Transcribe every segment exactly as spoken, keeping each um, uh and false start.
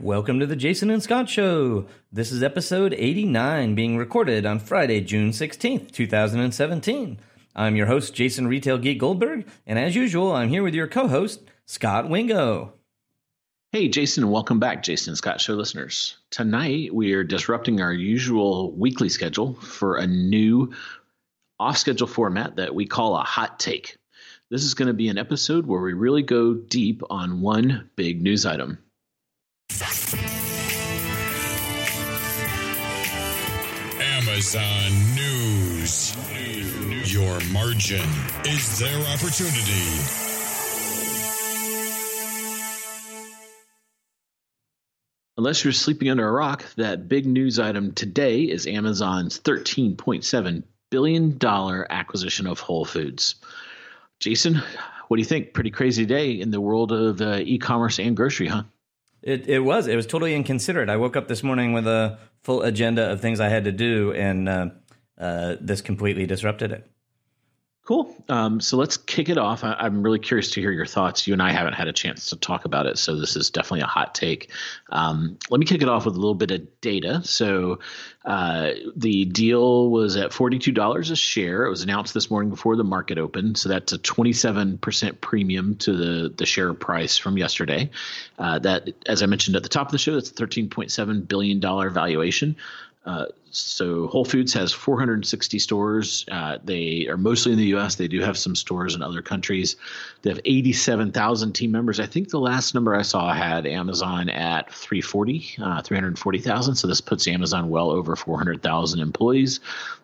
Welcome to the Jason and Scott Show. This is episode eighty-nine, being recorded on Friday, June sixteenth, twenty seventeen. I'm your host, Jason Retail Geek Goldberg, and as usual, I'm here with your co-host, Scot Wingo. Hey, Jason, and welcome back, Jason and Scott Show listeners. Tonight, we are disrupting our usual weekly schedule for a new off-schedule format that we call a hot take. This is going to be an episode where we really go deep on one big news item. Amazon News. Your margin is their opportunity. Unless you're sleeping under a rock, that big news item today is Amazon's thirteen point seven billion dollars acquisition of Whole Foods. Jason, what do you think? Pretty crazy day in the world of uh, e-commerce and grocery, huh? It it was. It was totally inconsiderate. I woke up this morning with a full agenda of things I had to do, and uh, uh, this completely disrupted it. Cool. Um, so let's kick it off. I, I'm really curious to hear your thoughts. You and I haven't had a chance to talk about it, so this is definitely a hot take. Um, let me kick it off with a little bit of data. So uh, the deal was at forty-two dollars a share. It was announced this morning before the market opened, so that's a twenty-seven percent premium to the, the share price from yesterday. Uh, that, as I mentioned at the top of the show, that's a thirteen point seven billion dollars valuation. Uh, so Whole Foods has four hundred sixty stores. Uh, they are mostly in the U S. They do have some stores in other countries. They have eighty-seven thousand team members. I think the last number I saw had Amazon at three hundred forty thousand. So this puts Amazon well over four hundred thousand employees.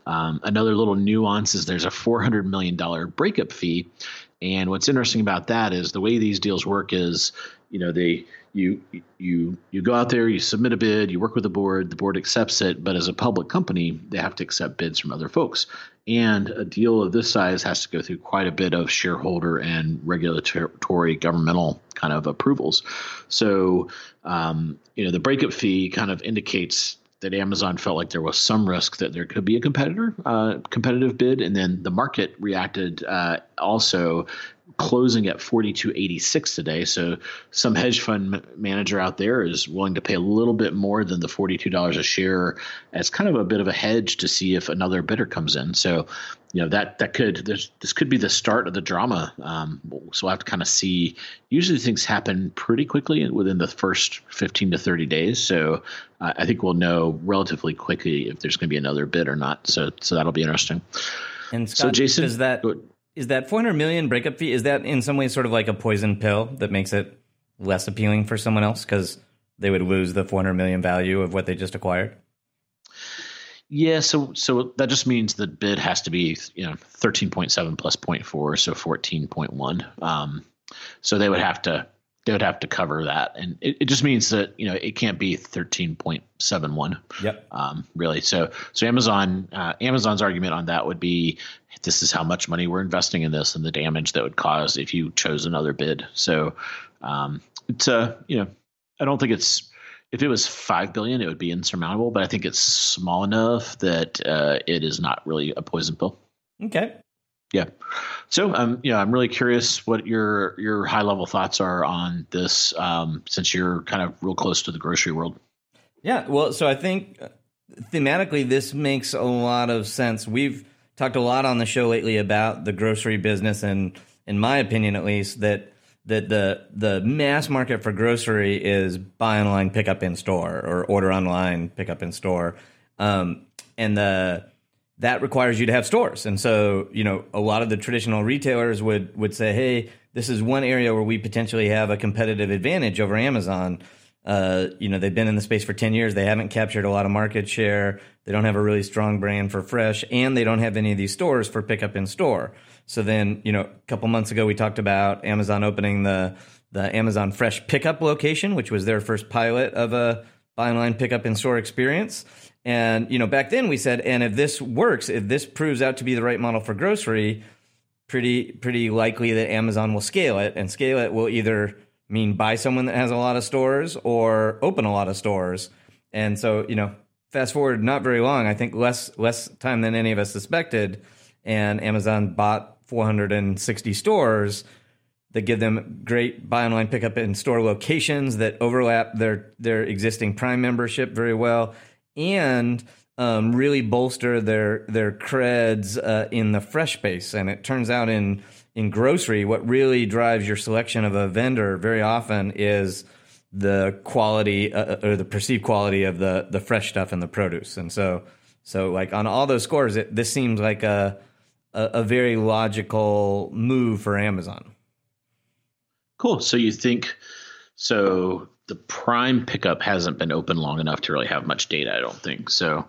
Um, another little nuance is there's a four hundred million dollars breakup fee. And what's interesting about that is the way these deals work is, you know, they you you you go out there, you submit a bid, you work with the board, the board accepts it. But as a public company, they have to accept bids from other folks. And a deal of this size has to go through quite a bit of shareholder and regulatory governmental kind of approvals. So, um, you know, the breakup fee kind of indicates that Amazon felt like there was some risk that there could be a competitor, uh, competitive bid. And then the market reacted uh, also closing at forty-two eighty-six today. So some hedge fund manager out there is willing to pay a little bit more than the forty-two dollars a share as kind of a bit of a hedge to see if another bidder comes in. So, you know, that that could this this could be the start of the drama. Um, so we'll have to kind of see. Usually things happen pretty quickly within the first fifteen to thirty days. So uh, I think we'll know relatively quickly if there's going to be another bid or not. So so that'll be interesting. And Scott, so Jason, does that is that four hundred million dollars breakup fee, is that in some way sort of like a poison pill that makes it less appealing for someone else because they would lose the four hundred million dollars value of what they just acquired? Yeah, so so that just means the bid has to be, you know, thirteen point seven plus zero point four, so fourteen point one. Um, so they would have to they would have to cover that, and it, it just means that, you know, it can't be thirteen point seven one. Yep. Um, really. So so Amazon uh, Amazon's argument on that would be, this is how much money we're investing in this, and the damage that would cause if you chose another bid. So um, it's a you know, I don't think it's. If it was five billion dollars, it would be insurmountable, but I think it's small enough that uh, it is not really a poison pill. Okay. Yeah. So, um, you know, I'm really curious what your your high level thoughts are on this, um, since you're kind of real close to the grocery world. Yeah. Well, so I think thematically, this makes a lot of sense. We've talked a lot on the show lately about the grocery business, and in my opinion, at least, that that the the mass market for grocery is buy online, pick up in store, or order online, pick up in store. Um, and the that requires you to have stores. And so, you know, a lot of the traditional retailers would would say, hey, this is one area where we potentially have a competitive advantage over Amazon. Uh, you know, they've been in the space for ten years. They haven't captured a lot of market share. They don't have a really strong brand for fresh, and they don't have any of these stores for pickup in store. So then, you know, a couple months ago, we talked about Amazon opening the the Amazon Fresh pickup location, which was their first pilot of a buy online, pick up in store experience. And, you know, back then we said, and if this works, if this proves out to be the right model for grocery, pretty, pretty likely that Amazon will scale it, and scale it will either mean buy someone that has a lot of stores or open a lot of stores. And so, you know, fast forward not very long, I think less, less time than any of us suspected. And Amazon bought four hundred sixty stores that give them great buy online, pick up in store locations that overlap their, their existing Prime membership very well, and um, really bolster their, their creds uh, in the fresh space. And it turns out in, in grocery, what really drives your selection of a vendor very often is the quality uh, or the perceived quality of the, the fresh stuff and the produce. And so, so like on all those scores, it, this seems like a, a, a very logical move for Amazon. Cool. So you think, so the Prime pickup hasn't been open long enough to really have much data, I don't think. So,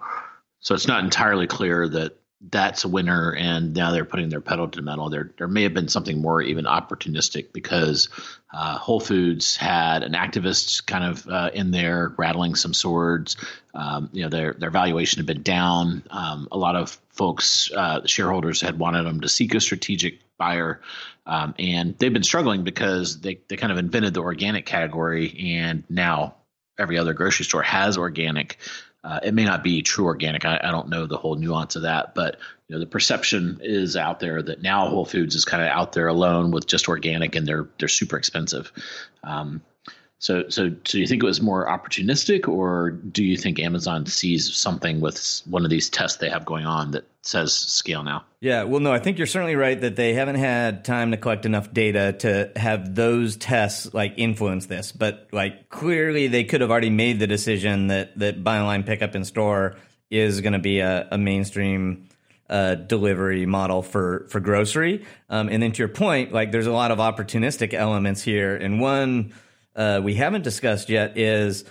so it's not entirely clear that that's a winner, and now they're putting their pedal to the metal. There, there may have been something more even opportunistic, because uh, Whole Foods had an activist kind of uh, in there rattling some swords. Um, you know, their their valuation had been down. Um, a lot of folks, uh, shareholders, had wanted them to seek a strategic buyer, um, and they've been struggling because they they kind of invented the organic category, and now every other grocery store has organic. Uh, it may not be true organic. I, I don't know the whole nuance of that, but you know, the perception is out there that now Whole Foods is kind of out there alone with just organic, and they're they're super expensive. Um, so so so you think it was more opportunistic, or do you think Amazon sees something with one of these tests they have going on that says scale now? Yeah, well, no, I think you're certainly right that they haven't had time to collect enough data to have those tests like influence this. But like clearly they could have already made the decision that that buy online, pick up in store is going to be a, a mainstream uh, delivery model for for grocery. Um, and then to your point, like there's a lot of opportunistic elements here. And one uh, we haven't discussed yet is,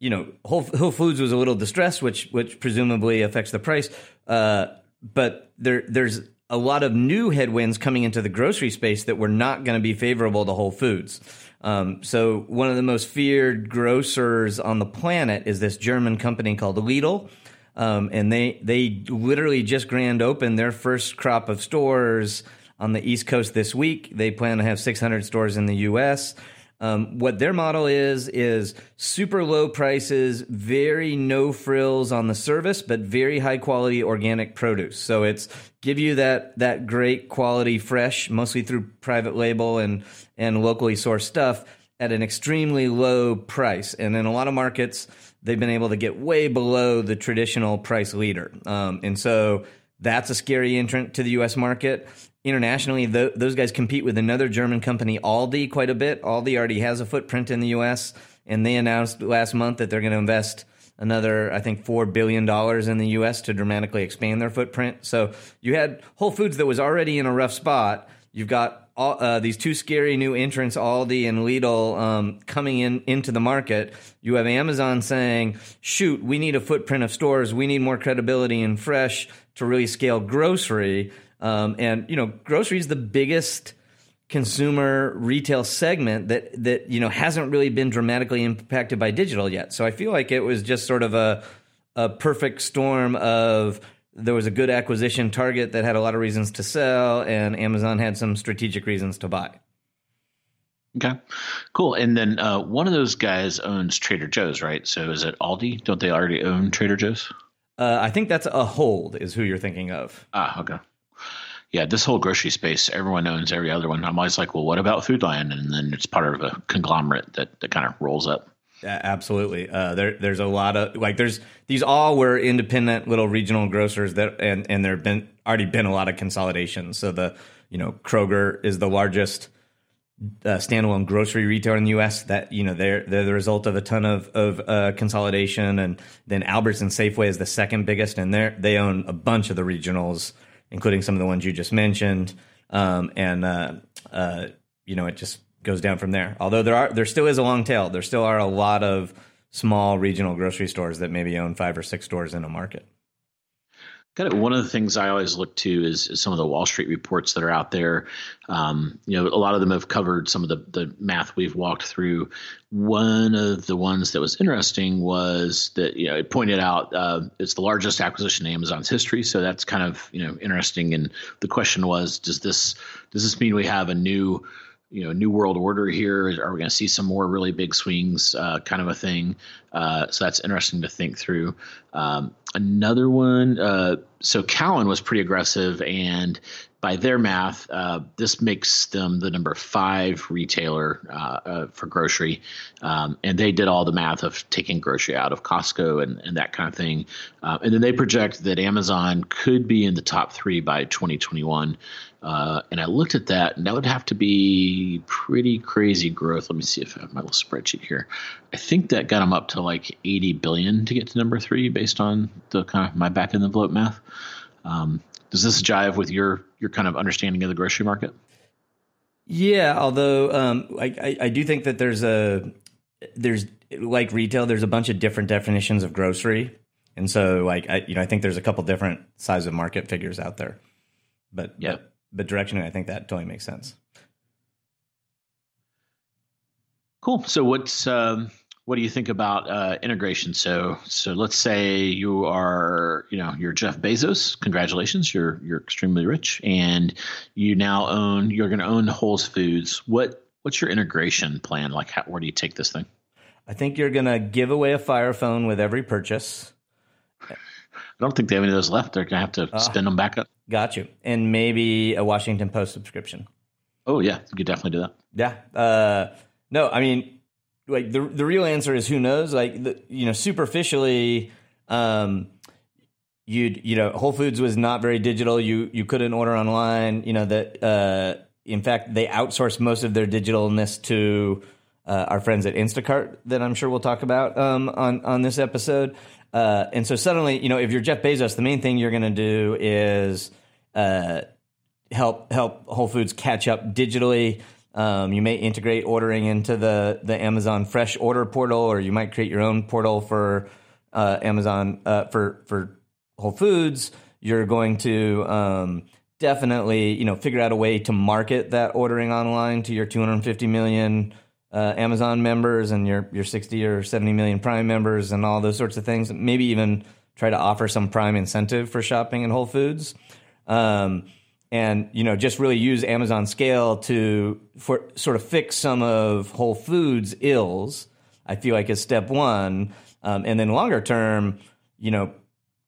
you know, Whole, Whole Foods was a little distressed, which which presumably affects the price. Uh, but there, there's a lot of new headwinds coming into the grocery space that were not going to be favorable to Whole Foods. Um, so one of the most feared grocers on the planet is this German company called Lidl. Um, and they, they literally just grand opened their first crop of stores on the East Coast this week. They plan to have six hundred stores in the U S. Um, what their model is, is super low prices, very no frills on the service, but very high quality organic produce. So it's give you that, that great quality fresh, mostly through private label and, and locally sourced stuff at an extremely low price. And in a lot of markets, they've been able to get way below the traditional price leader. Um, and so that's a scary entrant to the U S market. Internationally, th- those guys compete with another German company, Aldi, quite a bit. Aldi already has a footprint in the U S, and they announced last month that they're going to invest another, I think, four billion dollars in the U S to dramatically expand their footprint. So you had Whole Foods that was already in a rough spot. You've got all, uh, these two scary new entrants, Aldi and Lidl, um, coming in into the market. You have Amazon saying, shoot, we need a footprint of stores. We need more credibility in fresh to really scale grocery. Um, and, you know, grocery is the biggest consumer retail segment that, that, you know, hasn't really been dramatically impacted by digital yet. So I feel like it was just sort of a a perfect storm of there was a good acquisition target that had a lot of reasons to sell, and Amazon had some strategic reasons to buy. Okay, cool. And then uh, one of those guys owns Trader Joe's, right? So is it Aldi? Don't they already own Trader Joe's? Uh, I think that's a hold is who you're thinking of. Ah, okay. Yeah, this whole grocery space, everyone owns every other one. I'm always like, well, what about Food Lion? And then it's part of a conglomerate that, that kind of rolls up. Yeah, absolutely. Uh, there, there's a lot of like, there's these all were independent little regional grocers that, and and there've been already been a lot of consolidation. So the, you know, Kroger is the largest uh, standalone grocery retailer in the U S. That, you know, they're they're the result of a ton of of uh, consolidation, and then Albertsons, Safeway is the second biggest, and they they own a bunch of the regionals, including some of the ones you just mentioned. Um, and, uh, uh, you know, it just goes down from there. Although there are, there still is a long tail. There still are a lot of small regional grocery stores that maybe own five or six stores in a market. Got it. One of the things I always look to is, is some of the Wall Street reports that are out there. Um, you know, a lot of them have covered some of the, the math we've walked through. One of the ones that was interesting was that, you know, it pointed out uh, it's the largest acquisition in Amazon's history. So that's kind of, you know, interesting. And the question was, does this does this mean we have a new, you know, new world order here? Are we going to see some more really big swings, uh, kind of a thing? Uh, so that's interesting to think through. Um, another one. Uh, so Cowan was pretty aggressive, and by their math, uh, this makes them the number five retailer uh, uh, for grocery. Um, and they did all the math of taking grocery out of Costco and, and that kind of thing. Uh, and then they project that Amazon could be in the top three by twenty twenty-one. Uh, and I looked at that, and that would have to be pretty crazy growth. Let me see if I have my little spreadsheet here. I think that got them up to like eighty billion dollars to get to number three based on the kind of my back of the envelope math. Um, does this jive with your your kind of understanding of the grocery market? Yeah, although um, I, I, I do think that there's a there's like retail, there's a bunch of different definitions of grocery, and so like I, you know I think there's a couple different size of market figures out there, but yeah, but, but directionally I think that totally makes sense. Cool. So what's um, what do you think about uh, integration? So so let's say you are, you know, you're Jeff Bezos. Congratulations, you're you're extremely rich, and you now own you're going to own Whole Foods. What what's your integration plan? Like, how, where do you take this thing? I think you're going to give away a Fire Phone with every purchase. I don't think they have any of those left. They're going to have to uh, spin them back up. Got you. And maybe a Washington Post subscription. Oh yeah, you could definitely do that. Yeah. Uh, no, I mean. Like the the real answer is who knows. Like the, you know, superficially, um, you you know, Whole Foods was not very digital. You you couldn't order online. You know that. Uh, in fact, they outsourced most of their digitalness to uh, our friends at Instacart, that I'm sure we'll talk about um, on on this episode. Uh, and so suddenly, you know, if you're Jeff Bezos, the main thing you're going to do is uh, help help Whole Foods catch up digitally. Um, you may integrate ordering into the, the Amazon Fresh order portal, or you might create your own portal for uh, Amazon uh, for for Whole Foods. You're going to um, definitely, you know, figure out a way to market that ordering online to your two hundred fifty million uh, Amazon members and your your sixty or seventy million Prime members and all those sorts of things. Maybe even try to offer some Prime incentive for shopping in Whole Foods. Um, And, you know, just really use Amazon scale to for, sort of fix some of Whole Foods' ills, I feel like, is step one. Um, and then longer term, you know,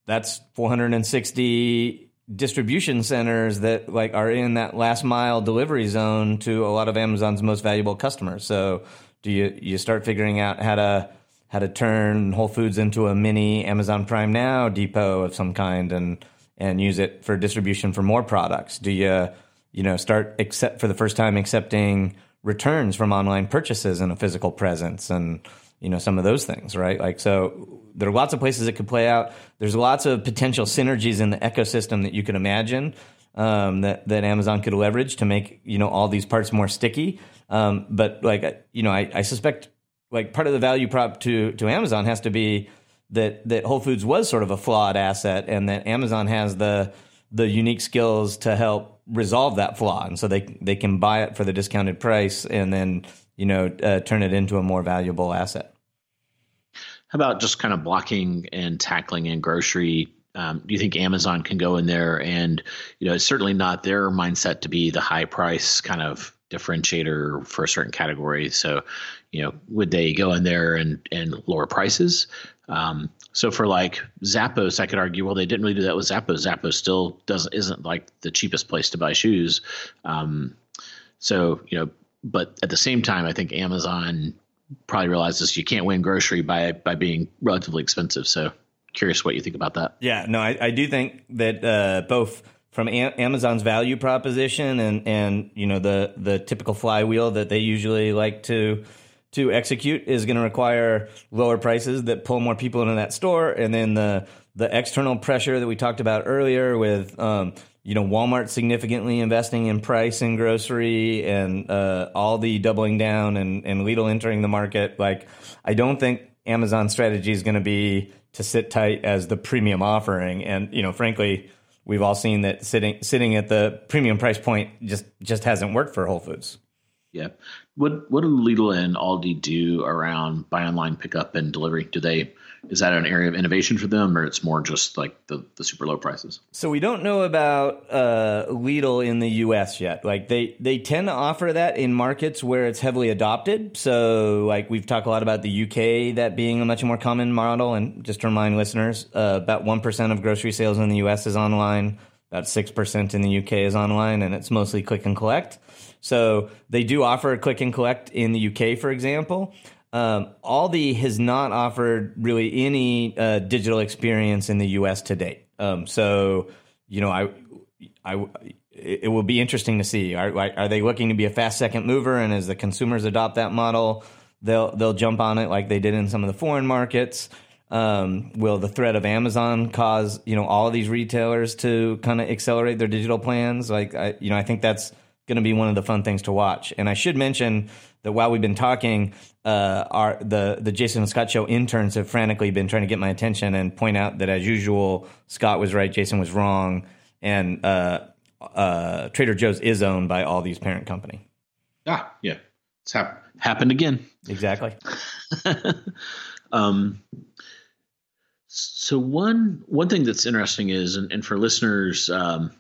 that's four hundred sixty distribution centers that, like, are in that last mile delivery zone to a lot of Amazon's most valuable customers. So do you, you start figuring out how to how to turn Whole Foods into a mini Amazon Prime Now depot of some kind and and use it for distribution for more products? Do you, you know, start accept for the first time accepting returns from online purchases and a physical presence and, you know, some of those things, right? Like, so there are lots of places it could play out. There's lots of potential synergies in the ecosystem that you can imagine um, that, that Amazon could leverage to make, you know, all these parts more sticky. Um, but like, you know, I, I suspect like part of the value prop to, to Amazon has to be that that Whole Foods was sort of a flawed asset, and that Amazon has the the unique skills to help resolve that flaw. And so they they can buy it for the discounted price and then, you know, uh, turn it into a more valuable asset. How about just kind of blocking and tackling in grocery? Um, do you think Amazon can go in there and, you know, it's certainly not their mindset to be the high price kind of differentiator for a certain category. So, you know, would they go in there and, and lower prices? Um, so for like Zappos, I could argue, well, they didn't really do that with Zappos. Zappos still doesn't, isn't like the cheapest place to buy shoes. Um, so, you know, but at the same time, I think Amazon probably realizes you can't win grocery by, by being relatively expensive. So curious what you think about that. Yeah, no, I, I do think that, uh, both from a- Amazon's value proposition and, and, you know, the, the typical flywheel that they usually like to, to execute is going to require lower prices that pull more people into that store. And then the the external pressure that we talked about earlier with, um, you know, Walmart significantly investing in price in grocery and uh, Aldi doubling down and, and Lidl entering the market. Like, I don't think Amazon's strategy is going to be to sit tight as the premium offering. And, you know, frankly, we've all seen that sitting sitting at the premium price point just, just hasn't worked for Whole Foods. Yeah. What what do Lidl and Aldi do around buy online, pickup, and delivery? Do they is that an area of innovation for them, or it's more just like the, the super low prices? So we don't know about uh, Lidl in the U S yet. Like they, they tend to offer that in markets where it's heavily adopted. So like we've talked a lot about the U K, that being a much more common model. And just to remind listeners, uh, about one percent of grocery sales in the U S is online. About six percent in the U K is online, and it's mostly click and collect. So they do offer click and collect in the U K, for example. Um, Aldi has not offered really any uh, digital experience in the U S to date. Um, so, you know, I, I, it will be interesting to see. Are, are they looking to be a fast second mover? And as the consumers adopt that model, they'll they'll jump on it like they did in some of the foreign markets. Um, will the threat of Amazon cause, you know, all of these retailers to kind of accelerate their digital plans? Like, I, you know, I think that's going to be one of the fun things to watch. And I should mention that while we've been talking, uh, our the, the Jason and Scott Show interns have frantically been trying to get my attention and point out that, as usual, Scott was right, Jason was wrong, and uh, uh, Trader Joe's is owned by all these parent company. Ah, yeah. It's hap- happened again. Exactly. um. So one one thing that's interesting is, and, and for listeners um,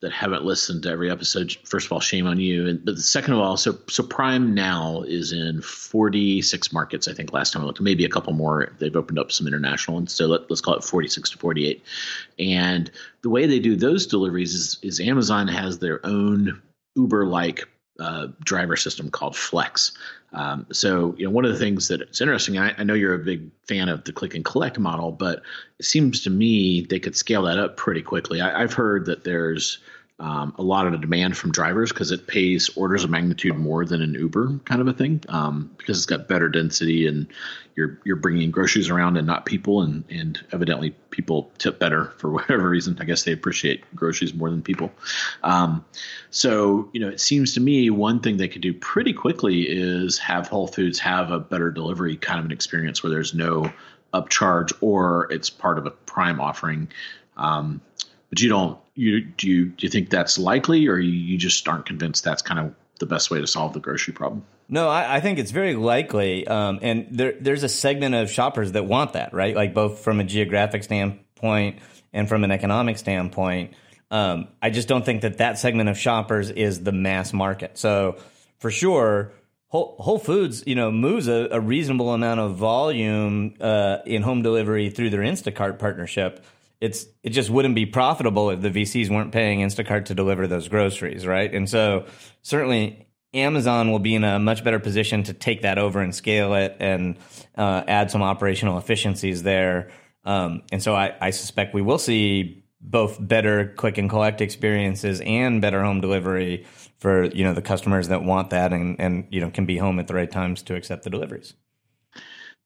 that haven't listened to every episode, first of all, shame on you. And but second of all, so so Prime Now is in forty-six markets, I think, last time I looked. Maybe a couple more. They've opened up some international ones, so let, let's call it forty-six to forty-eight. And the way they do those deliveries is, is Amazon has their own Uber-like Uh, driver system called Flex. Um, so, you know, one of the things that it's interesting, I, I know you're a big fan of the click and collect model, but it seems to me they could scale that up pretty quickly. I, I've heard that there's um, a lot of demand from drivers because it pays orders of magnitude more than an Uber kind of a thing, um, because it's got better density and you're you're bringing groceries around and not people, and and evidently people tip better for whatever reason. I guess they appreciate groceries more than people. Um, so, you know, it seems to me one thing they could do pretty quickly is have Whole Foods have a better delivery kind of an experience where there's no upcharge or it's part of a Prime offering. Um, but you don't, you do you, do you think that's likely, or you, you just aren't convinced that's kind of the best way to solve the grocery problem? No, I, I think it's very likely, um, and there, there's a segment of shoppers that want that, right? Like both from a geographic standpoint and from an economic standpoint. Um, I just don't think that that segment of shoppers is the mass market. So for sure, Whole, Whole Foods, you know, moves a, a reasonable amount of volume uh, in home delivery through their Instacart partnership. It's it just wouldn't be profitable if the V Cs weren't paying Instacart to deliver those groceries, right? And so certainly Amazon will be in a much better position to take that over and scale it and uh, add some operational efficiencies there. Um, and so I, I suspect we will see both better click and collect experiences and better home delivery for, you know, the customers that want that and, and you know, can be home at the right times to accept the deliveries.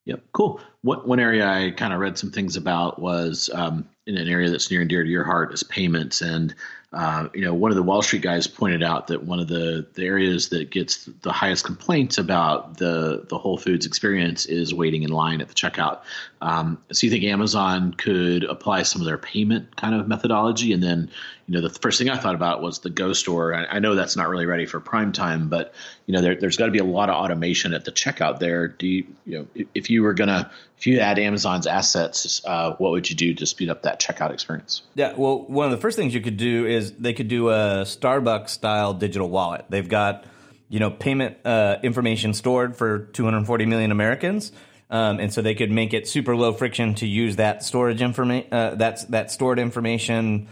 Yep. Cool. What, one area I kind of read some things about was um, in an area that's near and dear to your heart is payments. And, uh, you know, one of the Wall Street guys pointed out that one of the, the areas that gets the highest complaints about the, the Whole Foods experience is waiting in line at the checkout. Um, so you think Amazon could apply some of their payment kind of methodology? And then, you know, the first thing I thought about was the Go store. I, I know that's not really ready for prime time, but, you know, there, there's got to be a lot of automation at the checkout there. Do you, you know, if, if you were going to, if you add Amazon's assets, uh, what would you do to speed up that checkout experience? Yeah, well, one of the first things you could do is they could do a Starbucks-style digital wallet. They've got, you know, payment uh, information stored for two hundred forty million Americans, um, and so they could make it super low friction to use that storage information, uh, that's that stored information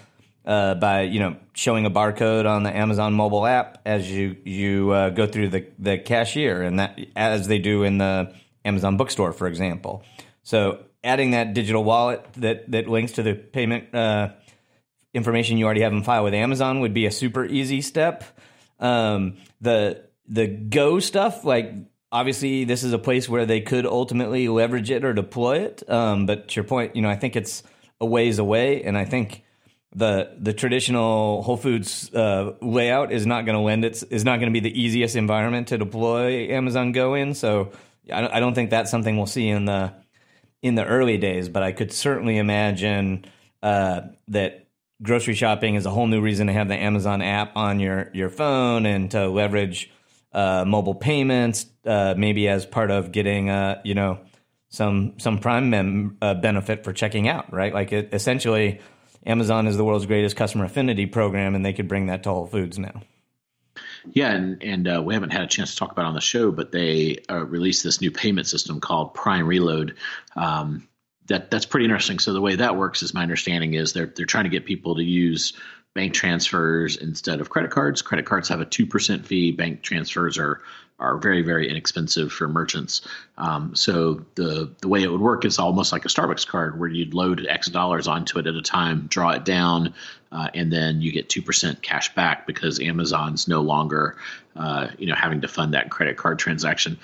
uh, by, you know, showing a barcode on the Amazon mobile app as you you uh, go through the the cashier, and that as they do in the Amazon bookstore, for example. So adding that digital wallet that, that links to the payment uh, information you already have in file with Amazon would be a super easy step. Um, the the Go stuff, like obviously this is a place where they could ultimately leverage it or deploy it. Um, but to your point, you know, I think it's a ways away, and I think the the traditional Whole Foods uh, layout is not going to lend it's is not going to be the easiest environment to deploy Amazon Go in. So I don't think that's something we'll see in the in the early days, but I could certainly imagine uh, that grocery shopping is a whole new reason to have the Amazon app on your, your phone and to leverage uh, mobile payments, uh, maybe as part of getting, uh, you know, some some Prime mem- uh, benefit for checking out, right? Like it, essentially, Amazon is the world's greatest customer affinity program, and they could bring that to Whole Foods now. Yeah, and, and uh, we haven't had a chance to talk about it on the show, but they uh, released this new payment system called Prime Reload. Um, that that's pretty interesting. So the way that works is my understanding is they're they're trying to get people to use bank transfers instead of credit cards. Credit cards have a two percent fee. Bank transfers are are very, very inexpensive for merchants. Um, so the the way it would work is almost like a Starbucks card where you'd load X dollars onto it at a time, draw it down, uh, and then you get two percent cash back because Amazon's no longer uh, you know, having to fund that credit card transaction.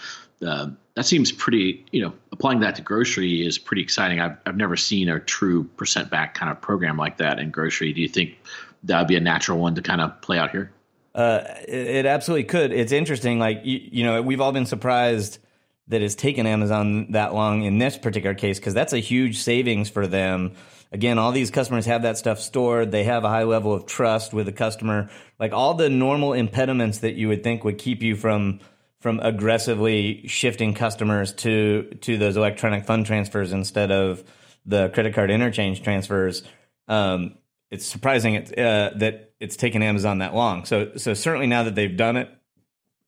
Uh, that seems pretty, you know, applying that to grocery is pretty exciting. I've I've never seen a true percent back kind of program like that in grocery. Do you think that would be a natural one to kind of play out here? Uh, it, it absolutely could. It's interesting. Like, you, you know, we've all been surprised that it's taken Amazon that long in this particular case, because that's a huge savings for them. Again, all these customers have that stuff stored. They have a high level of trust with the customer. Like all the normal impediments that you would think would keep you from from aggressively shifting customers to to those electronic fund transfers instead of the credit card interchange transfers. Um, it's surprising it, uh, that it's taken Amazon that long. So so certainly now that they've done it,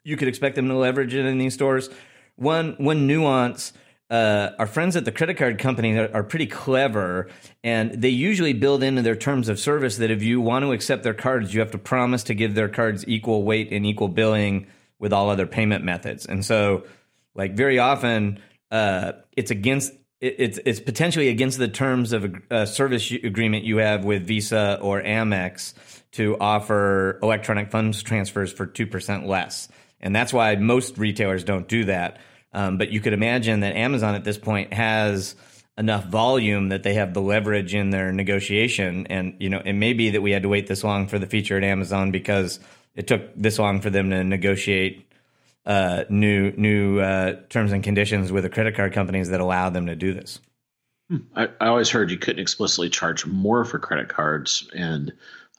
you could expect them to leverage it in these stores. One one nuance, uh, our friends at the credit card companies are, are pretty clever, and they usually build into their terms of service that if you want to accept their cards, you have to promise to give their cards equal weight and equal billing with all other payment methods. And so, like, very often, uh, it's against it, it's it's potentially against the terms of a, a service agreement you have with Visa or Amex to offer electronic funds transfers for two percent less. And that's why most retailers don't do that. Um, but you could imagine that Amazon at this point has enough volume that they have the leverage in their negotiation. And, you know, it may be that we had to wait this long for the feature at Amazon because it took this long for them to negotiate uh, new new uh, terms and conditions with the credit card companies that allow them to do this. I, I always heard you couldn't explicitly charge more for credit cards, and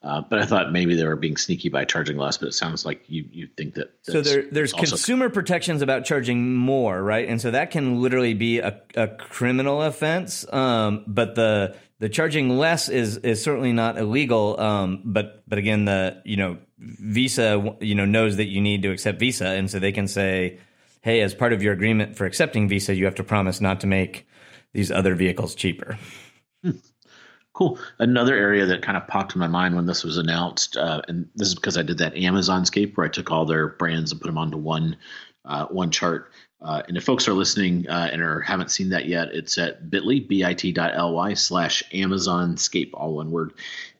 uh, but I thought maybe they were being sneaky by charging less. But it sounds like you you think that that's so there, there's also consumer protections about charging more, right? And so that can literally be a, a criminal offense. Um, but the the charging less is is certainly not illegal. Um, but but again, the you know. Visa, you know, knows that you need to accept Visa. And so they can say, hey, as part of your agreement for accepting Visa, you have to promise not to make these other vehicles cheaper. Hmm. Cool. Another area that kind of popped in my mind when this was announced, uh, and this is because I did that Amazonscape where I took all their brands and put them onto one uh, one chart. Uh, and if folks are listening uh, and are, haven't seen that yet, it's at bit.ly, bit.ly slash Amazonscape, all one word.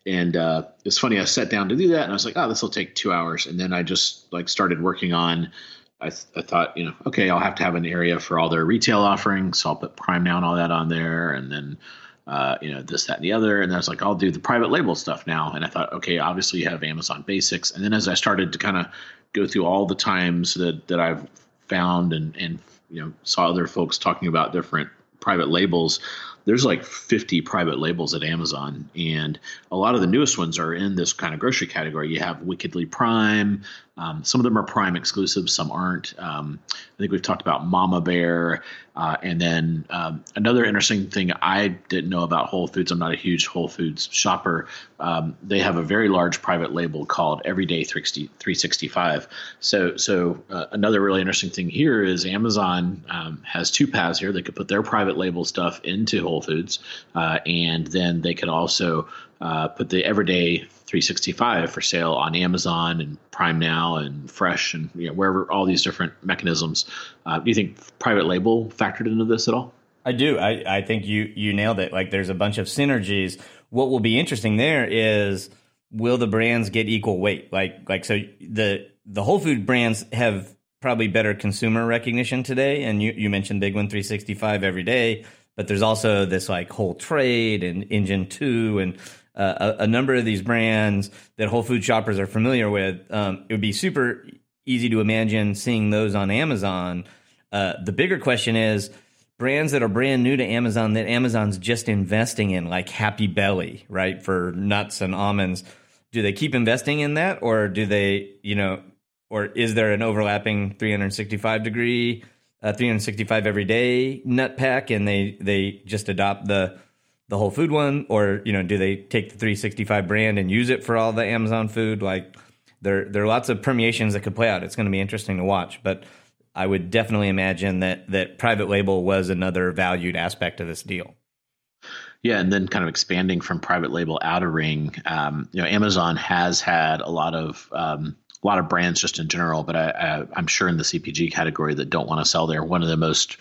And uh, it's funny, I sat down to do that and I was like, oh, this will take two hours. And then I just like started working on, I, th- I thought, you know, okay, I'll have to have an area for all their retail offerings. So I'll put Prime Now and all that on there. And then, uh, you know, this, that, and the other. And I was like, I'll do the private label stuff now. And I thought, okay, obviously you have Amazon Basics. And then as I started to kind of go through all the times that, that I've found and, and, you know, saw other folks talking about different private labels, there's like fifty private labels at Amazon. And a lot of the newest ones are in this kind of grocery category. You have Wickedly Prime. Um, some of them are Prime exclusive. Some aren't. Um, I think we've talked about Mama Bear. Uh, and then um, another interesting thing I didn't know about Whole Foods, I'm not a huge Whole Foods shopper. Um, they have a very large private label called Everyday three sixty-five. So so uh, another really interesting thing here is Amazon um, has two paths here. They could put their private label stuff into Whole Foods, uh, and then they could also uh, put the Everyday three sixty-five for sale on Amazon and Prime Now and Fresh and, you know, wherever, all these different mechanisms. Uh, do you think private label factored into this at all? I do. I, I think you you nailed it. Like, there's a bunch of synergies. What will be interesting there is, will the brands get equal weight? Like like so the the Whole Food brands have probably better consumer recognition today. And you, you mentioned Big One three sixty-five every day, but there's also this like Whole Trade and Engine two and Uh, a, a number of these brands that Whole Foods shoppers are familiar with. Um, it would be super easy to imagine seeing those on Amazon. Uh, the bigger question is, brands that are brand new to Amazon that Amazon's just investing in, like Happy Belly, right, for nuts and almonds. Do they keep investing in that, or do they, you know, or is there an overlapping three sixty-five degree, uh, three sixty-five every day nut pack, and they, they just adopt the the whole food one, or, you know, do they take the three sixty-five brand and use it for all the Amazon food? Like, there there are lots of permutations that could play out. It's going to be interesting to watch, but I would definitely imagine that that private label was another valued aspect of this deal. Yeah, and then kind of expanding from private label out of Ring, um, you know, Amazon has had a lot of um, a lot of brands just in general, but I, I, I'm sure in the C P G category that don't want to sell there. One of the most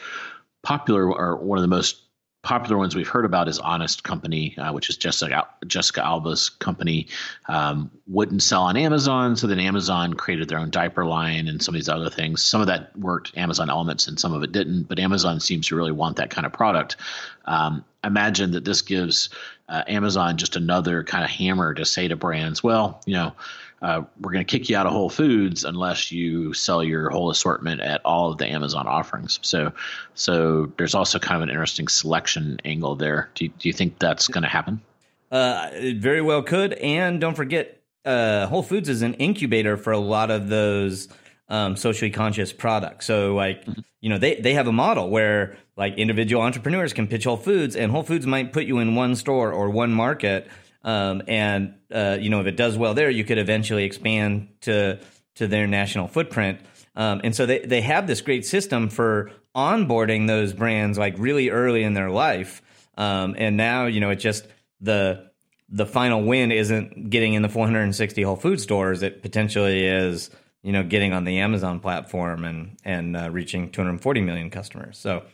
popular, or one of the most popular ones we've heard about, is Honest Company, uh, which is Jessica, Jessica Alba's company. Um, wouldn't sell on Amazon, so then Amazon created their own diaper line and some of these other things. Some of that worked, Amazon Elements, and some of it didn't, but Amazon seems to really want that kind of product. Um, imagine that this gives uh, Amazon just another kind of hammer to say to brands, well, you know, Uh, we're going to kick you out of Whole Foods unless you sell your whole assortment at all of the Amazon offerings. So, so there's also kind of an interesting selection angle there. Do you, do you think that's going to happen? Uh, it very well could. And don't forget, uh, Whole Foods is an incubator for a lot of those um, socially conscious products. So, like, mm-hmm. you know, they, they have a model where, like, individual entrepreneurs can pitch Whole Foods, and Whole Foods might put you in one store or one market. Um, and, uh, you know, if it does well there, you could eventually expand to to their national footprint. Um, and so they, they have this great system for onboarding those brands, like, really early in their life. Um, and now, you know, it just the the final win isn't getting in the four hundred sixty Whole Foods stores. It potentially is, you know, getting on the Amazon platform and and uh, reaching two hundred forty million customers. So.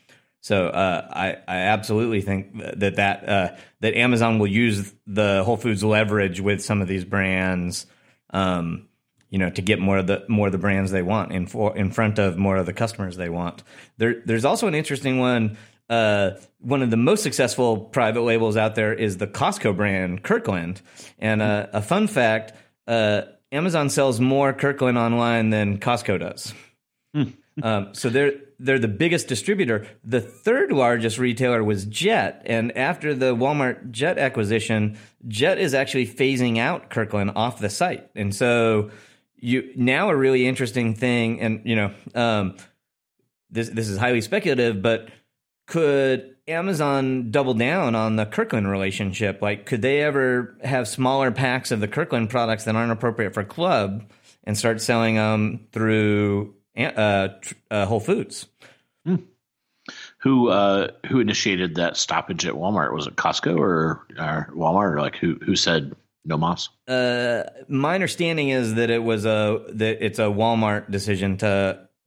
So uh, I, I absolutely think that that, uh, that Amazon will use the Whole Foods leverage with some of these brands, um, you know, to get more of the more of the brands they want in for, in front of more of the customers they want. There, there's also an interesting one. Uh, one of the most successful private labels out there is the Costco brand Kirkland. And uh, a fun fact: uh, Amazon sells more Kirkland online than Costco does. Mm. um, so they're they're the biggest distributor. The third largest retailer was Jet, and after the Walmart Jet acquisition, Jet is actually phasing out Kirkland off the site. And so you now a really interesting thing, and you know, um, this this is highly speculative, but could Amazon double down on the Kirkland relationship? Like, could they ever have smaller packs of the Kirkland products that aren't appropriate for club and start selling them through Uh, uh, Whole Foods? Hmm. Who uh, who initiated that stoppage at Walmart? Was it Costco or, or Walmart? Or like who who said no mas? Uh, my understanding is that it was a that it's a Walmart decision to,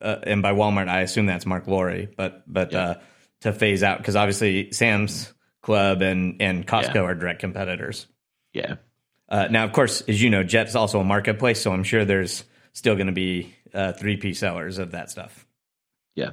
uh, and by Walmart I assume that's Mark Lorre, but but yeah. uh, to phase out, because obviously Sam's Club and and Costco yeah. are direct competitors. Yeah. Uh, now, of course, as you know, Jet's also a marketplace, so I'm sure there's still going to be uh, three P sellers of that stuff. Yeah.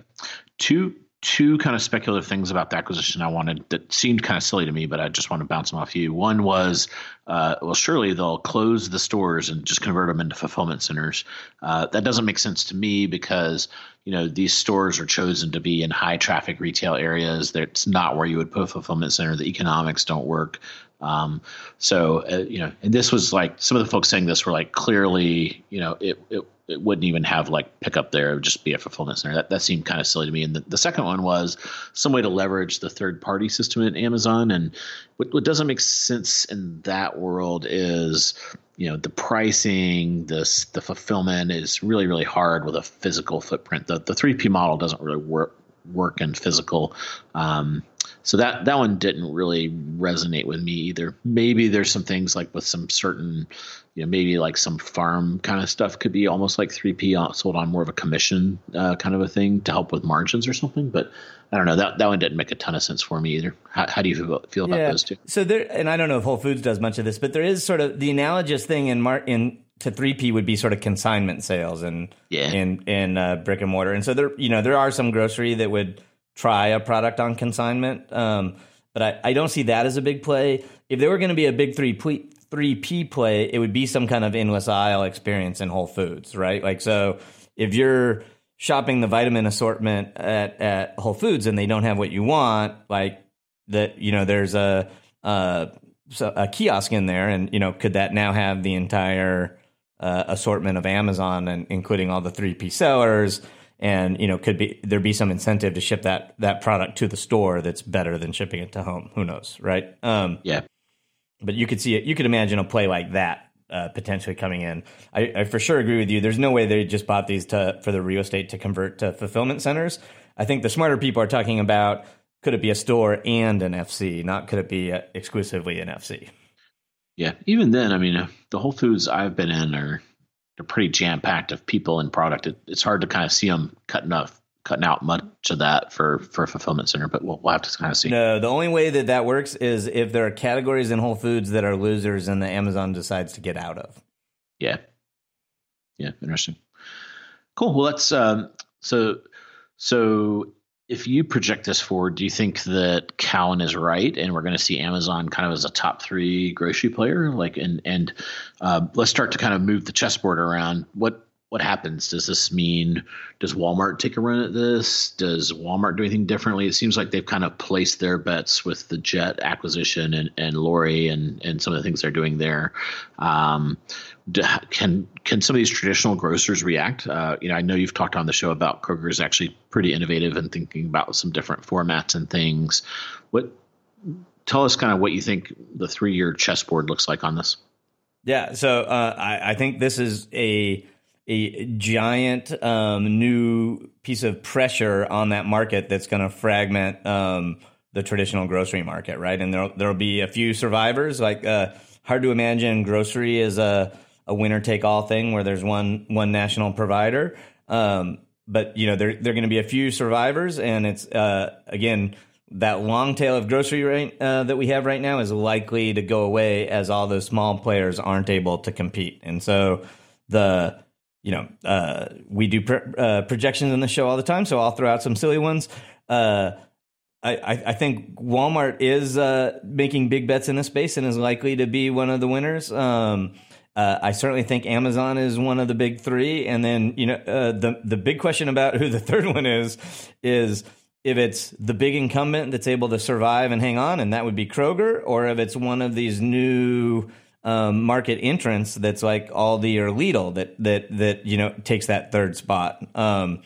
Two two kind of speculative things about the acquisition I wanted that seemed kind of silly to me, but I just want to bounce them off you. One was, uh, well, surely they'll close the stores and just convert them into fulfillment centers. Uh, that doesn't make sense to me because, you know, these stores are chosen to be in high traffic retail areas. That's not where you would put a fulfillment center. The economics don't work. Um, so, uh, you know, and this was like, some of the folks saying this were like, clearly, you know, it, it, it wouldn't even have like pickup there. It would just be a fulfillment center. That, that seemed kind of silly to me. And the, the second one was some way to leverage the third party system at Amazon. And what, what doesn't make sense in that world is, you know, the pricing, this, the fulfillment is really, really hard with a physical footprint. The, the three P model doesn't really work, work in physical, um, So that, that one didn't really resonate with me either. Maybe there's some things like with some certain, you know, maybe like some farm kind of stuff could be almost like three P sold on more of a commission uh, kind of a thing to help with margins or something. But I don't know, that, that one didn't make a ton of sense for me either. How, how do you feel, feel about yeah. those two? So there, and I don't know if Whole Foods does much of this, but there is sort of the analogous thing in mar- in to three P would be sort of consignment sales and yeah. in, in uh, brick and mortar. And so there, you know, there are some grocery that would try a product on consignment, um, but I, I don't see that as a big play. If there were going to be a big three P play, it would be some kind of endless aisle experience in Whole Foods, right? Like, so if you're shopping the vitamin assortment at, at Whole Foods and they don't have what you want, like that, you know, there's a, a, a kiosk in there and, you know, could that now have the entire uh, assortment of Amazon and including all the three P sellers? And, you know, could be there be some incentive to ship that that product to the store that's better than shipping it to home? Who knows, right? Um, yeah. But you could see it. You could imagine a play like that uh, potentially coming in. I, I for sure agree with you. There's no way they just bought these to, for the real estate to convert to fulfillment centers. I think the smarter people are talking about, could it be a store and an F C, not could it be a, exclusively an F C? Yeah. Even then, I mean, the Whole Foods I've been in are they're pretty jam packed of people and product. It, it's hard to kind of see them cutting off, cutting out much of that for, for a fulfillment center, but we'll, we'll have to kind of see. No, the only way that that works is if there are categories in Whole Foods that are losers and the Amazon decides to get out of. Yeah. Yeah. Interesting. Cool. Well, let's, um, so, so if you project this forward, do you think that Cowan is right and we're going to see Amazon kind of as a top three grocery player? Like, and, and uh, let's start to kind of move the chessboard around. What, what happens? Does this mean, does Walmart take a run at this? Does Walmart do anything differently? It seems like they've kind of placed their bets with the Jet acquisition and, and Lori and, and some of the things they're doing there. Um, Can can some of these traditional grocers react? Uh, you know, I know you've talked on the show about Kroger is actually pretty innovative and in thinking about some different formats and things. What tell us kind of what you think the three year chessboard looks like on this? Yeah, so uh, I, I think this is a a giant um, new piece of pressure on that market that's going to fragment um, the traditional grocery market, right? And there there'll be a few survivors. Like uh, hard to imagine grocery is a a winner-take-all thing where there's one one national provider. Um, but, you know, there, there are going to be a few survivors, and it's, uh, again, that long tail of grocery right, uh, that we have right now is likely to go away as all those small players aren't able to compete. And so the, you know, uh, we do pr- uh, projections on the show all the time, so I'll throw out some silly ones. Uh, I, I think Walmart is uh, making big bets in this space and is likely to be one of the winners. Um Uh, I certainly think Amazon is one of the big three. And then, you know, uh, the, the big question about who the third one is, is if it's the big incumbent that's able to survive and hang on, and that would be Kroger, or if it's one of these new um, market entrants that's like Aldi or Lidl that, that, that you know, takes that third spot. Um,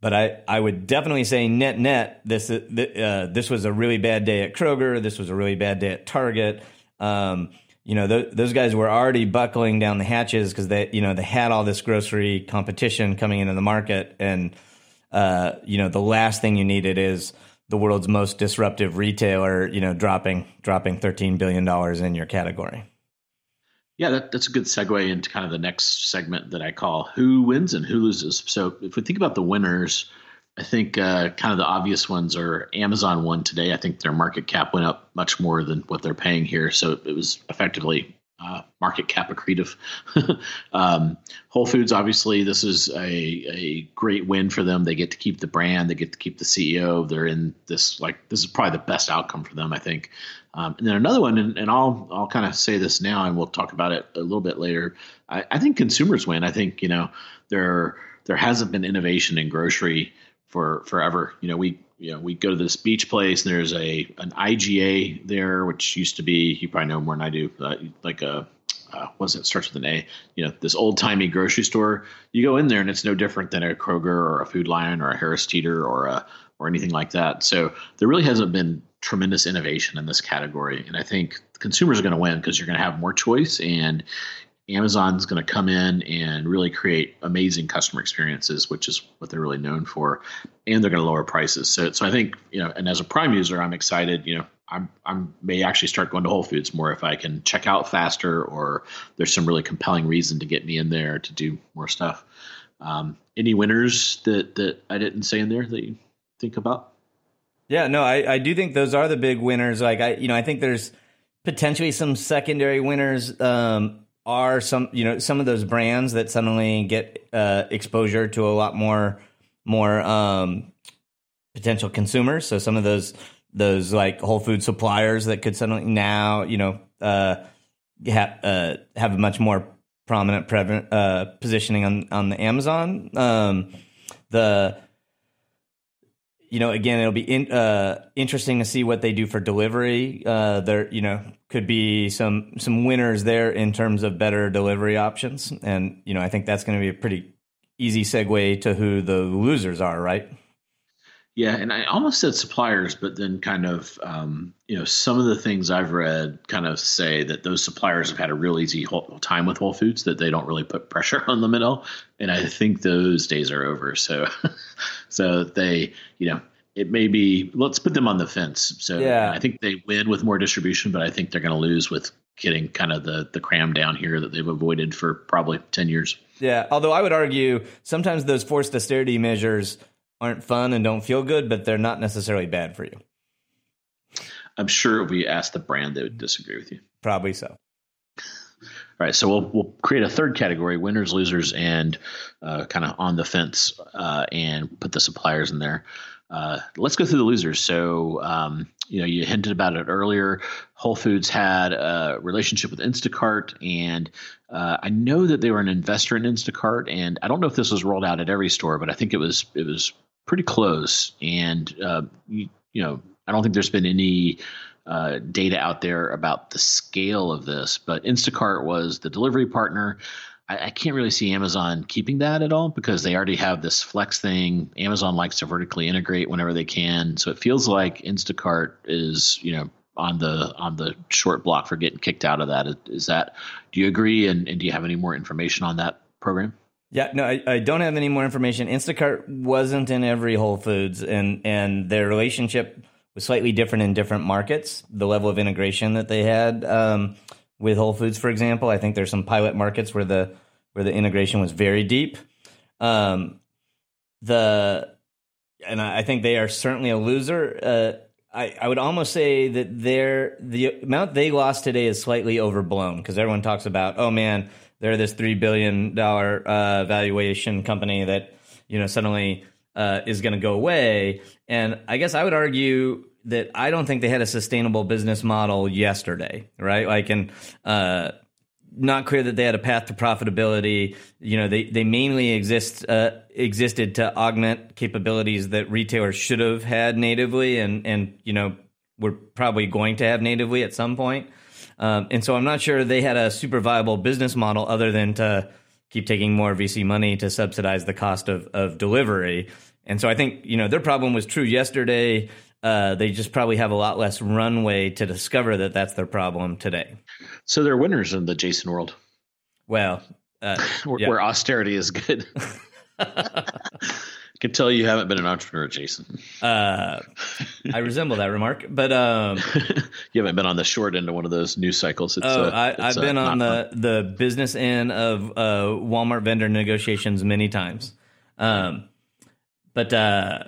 but I, I would definitely say net, net, this, uh, this was a really bad day at Kroger. This was a really bad day at Target. Um You know, th- those guys were already buckling down the hatches because they, you know, they had all this grocery competition coming into the market. And, uh, you know, the last thing you needed is the world's most disruptive retailer, you know, dropping dropping thirteen billion dollars in your category. Yeah, that, that's a good segue into kind of the next segment that I call Who Wins and Who Loses. So if we think about the winners, I think uh, kind of the obvious ones are Amazon won today. I think their market cap went up much more than what they're paying here. So it was effectively uh, market cap accretive. um, Whole Foods, obviously, this is a, a great win for them. They get to keep the brand. They get to keep the C E O. They're in this, like, this is probably the best outcome for them, I think. Um, and then another one, and, and I'll I'll kind of say this now, and we'll talk about it a little bit later. I, I think consumers win. I think, you know, there there hasn't been innovation in grocery for forever. You know, we, you know, we go to this beach place and there's a, an I G A there, which used to be, you probably know more than I do, uh, like a, uh, what's it starts with an A, you know, this old timey grocery store. You go in there and it's no different than a Kroger or a Food Lion or a Harris Teeter or a, or anything like that. So there really hasn't been tremendous innovation in this category. And I think consumers are going to win because you're going to have more choice, and Amazon's going to come in and really create amazing customer experiences, which is what they're really known for, and they're going to lower prices. So, so I think, you know, and as a Prime user, I'm excited. You know, I'm I'm may actually start going to Whole Foods more if I can check out faster, or there's some really compelling reason to get me in there to do more stuff. Um, any winners that that I didn't say in there that you think about? Yeah, no, I I do think those are the big winners. Like I, you know, I think there's potentially some secondary winners. Um, are some, you know, some of those brands that suddenly get uh, exposure to a lot more more um, potential consumers. So some of those those like Whole Food suppliers that could suddenly now, you know, uh, ha- uh, have a much more prominent pre- uh, positioning on, on the Amazon. Um, the, you know, again, it'll be in, uh, interesting to see what they do for delivery. Uh, there, you know, could be some some winners there in terms of better delivery options. And, you know, I think that's going to be a pretty easy segue to who the losers are, right? Yeah, and I almost said suppliers, but then kind of, um, you know, some of the things I've read kind of say that those suppliers have had a real easy whole time with Whole Foods, that they don't really put pressure on them at all. And I think those days are over. So, so they, you know, it may be, let's put them on the fence. So yeah. I think they win with more distribution, but I think they're going to lose with getting kind of the, the cram down here that they've avoided for probably ten years. Yeah, although I would argue sometimes those forced austerity measures aren't fun and don't feel good, but they're not necessarily bad for you. I'm sure if we asked the brand, they would disagree with you. Probably so. All right, so we'll we'll create a third category, winners, losers, and uh, kind of on the fence, uh, and put the suppliers in there. Uh, let's go through the losers. So, um, you know, you hinted about it earlier. Whole Foods had a relationship with Instacart, and uh, I know that they were an investor in Instacart, and I don't know if this was rolled out at every store, but I think it was it was pretty close. And, uh, you, you know, I don't think there's been any uh, data out there about the scale of this, but Instacart was the delivery partner. I can't really see Amazon keeping that at all because they already have this Flex thing. Amazon likes to vertically integrate whenever they can. So it feels like Instacart is, you know, on the on the short block for getting kicked out of that. Is that, do you agree? And, and do you have any more information on that program? Yeah, no, I, I don't have any more information. Instacart wasn't in every Whole Foods, and, and their relationship was slightly different in different markets. The level of integration that they had, um, with Whole Foods, for example, I think there's some pilot markets where the where the integration was very deep. Um, the and I think they are certainly a loser. Uh, I I would almost say that their the amount they lost today is slightly overblown because everyone talks about, oh man, they're this three billion dollar uh, valuation company that, you know, suddenly uh, is going to go away. And I guess I would argue that I don't think they had a sustainable business model yesterday, right? Like, and uh, not clear that they had a path to profitability. You know, they they mainly exist uh, existed to augment capabilities that retailers should have had natively, and and you know were probably going to have natively at some point. Um, and so I'm not sure they had a super viable business model other than to keep taking more V C money to subsidize the cost of of delivery. And so I think, you know, their problem was true yesterday. Uh, they just probably have a lot less runway to discover that that's their problem today. So they're winners in the Jason world. Well, uh, where, yeah. where austerity is good. I can tell you haven't been an entrepreneur, Jason. Uh, I resemble that remark, but um, you haven't been on the short end of one of those news cycles. It's, oh, uh, I, it's, I've uh, been on the, the business end of uh, Walmart vendor negotiations many times. Um, but uh,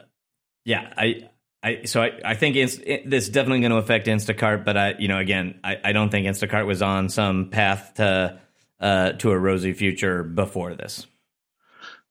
yeah, I. I, so I, I think it's, it, this is definitely going to affect Instacart, but I, you know, again, I, I don't think Instacart was on some path to uh, to a rosy future before this.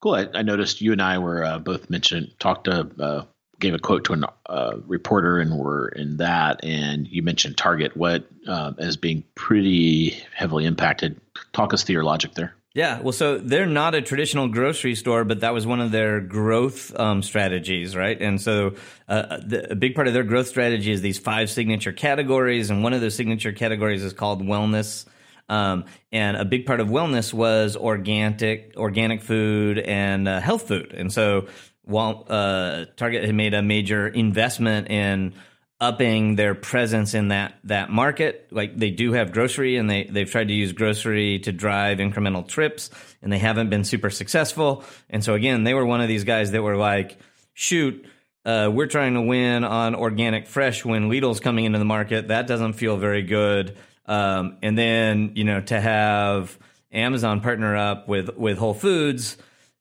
Cool. I, I noticed you and I were uh, both mentioned, talked to, uh, gave a quote to a uh, reporter, and were in that. And you mentioned Target, what uh, as being pretty heavily impacted. Talk us through your logic there. Yeah, well, so they're not a traditional grocery store, but that was one of their growth um, strategies, right? And so uh, the, a big part of their growth strategy is these five signature categories, and one of those signature categories is called wellness. Um, and a big part of wellness was organic, organic food and uh, health food. And so while uh, Target had made a major investment in upping their presence in that that market. Like, they do have grocery, and they, they've tried to use grocery to drive incremental trips, and they haven't been super successful. And so, again, they were one of these guys that were like, shoot, uh, we're trying to win on organic fresh when Lidl's coming into the market. That doesn't feel very good. Um, and then, you know, to have Amazon partner up with, with Whole Foods,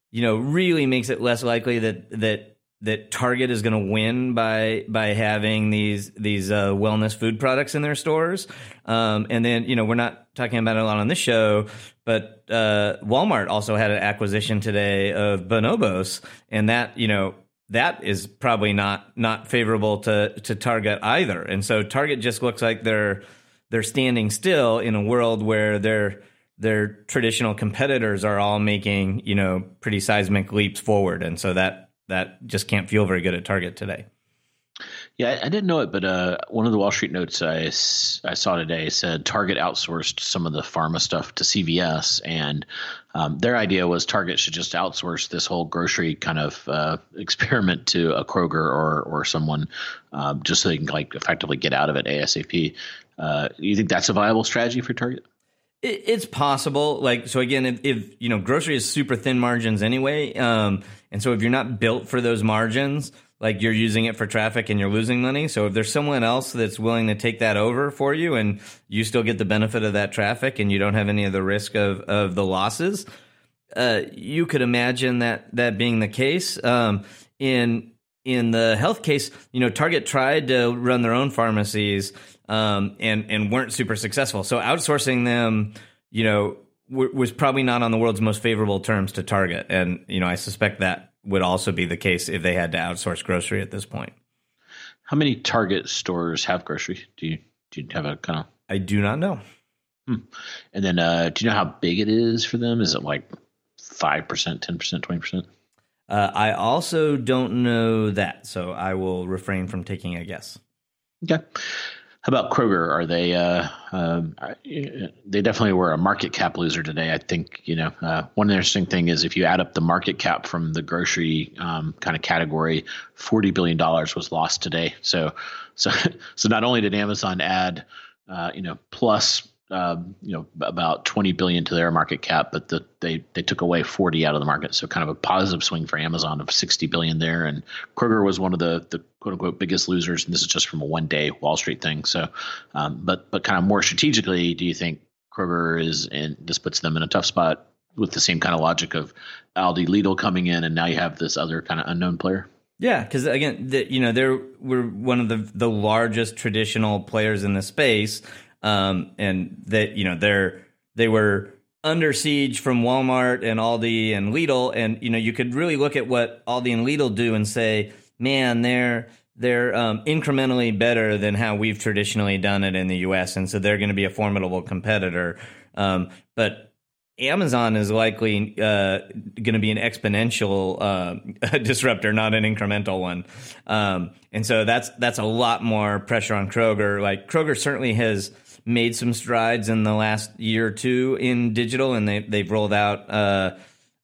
you know, really makes it less likely that that that Target is going to win by by having these these uh, wellness food products in their stores. Um, and then, you know, we're not talking about it a lot on this show, but uh, Walmart also had an acquisition today of Bonobos. And that, you know, that is probably not not favorable to, to Target either. And so Target just looks like they're they're standing still in a world where they're their traditional competitors are all making, you know, pretty seismic leaps forward. And so that that just can't feel very good at Target today. Yeah, I didn't know it, but uh, one of the Wall Street notes I, I saw today said Target outsourced some of the pharma stuff to C V S, and um, their idea was Target should just outsource this whole grocery kind of uh, experiment to a Kroger or or someone, um, just so they can like effectively get out of it ASAP. Uh, you think that's a viable strategy for Target? It, it's possible. Like, so again, if, if you know, grocery is super thin margins anyway, um, and so if you're not built for those margins, like you're using it for traffic and you're losing money. So if there's someone else that's willing to take that over for you and you still get the benefit of that traffic and you don't have any of the risk of, of the losses, uh, you could imagine that that being the case. Um, in in the health case, you know, Target tried to run their own pharmacies um, and, and weren't super successful. So outsourcing them, you know, w- was probably not on the world's most favorable terms to Target. And, you know, I suspect that would also be the case if they had to outsource grocery at this point. How many Target stores have grocery? Do you do you have a kind of? I do not know. Hmm. And then, uh, do you know how big it is for them? Is it like five percent, ten percent, twenty percent? I also don't know that, so I will refrain from taking a guess. Okay. How about Kroger? Are they? Uh, um, they definitely were a market cap loser today. I think you know uh, one interesting thing is if you add up the market cap from the grocery um, kind of category, forty billion dollars was lost today. So, so, so not only did Amazon add, uh, you know, plus um, you know about twenty billion to their market cap, but the, they they took away forty out of the market. So kind of a positive swing for Amazon of sixty billion there, and Kroger was one of the the. quote unquote biggest losers, and this is just from a one day Wall Street thing. So, um, but but kind of more strategically, do you think Kroger is in? This puts them in a tough spot with the same kind of logic of Aldi, Lidl coming in, and now you have this other kind of unknown player. Yeah, because again, the, you know, they're we're one of the the largest traditional players in the space, um, and that you know they're they were under siege from Walmart and Aldi and Lidl, and you know you could really look at what Aldi and Lidl do and say, man, they're they're um, incrementally better than how we've traditionally done it in the U S, and so they're going to be a formidable competitor. Um, but Amazon is likely uh, going to be an exponential uh, disruptor, not an incremental one. Um, and so that's that's a lot more pressure on Kroger. Like Kroger certainly has made some strides in the last year or two in digital, and they they've rolled out. Uh,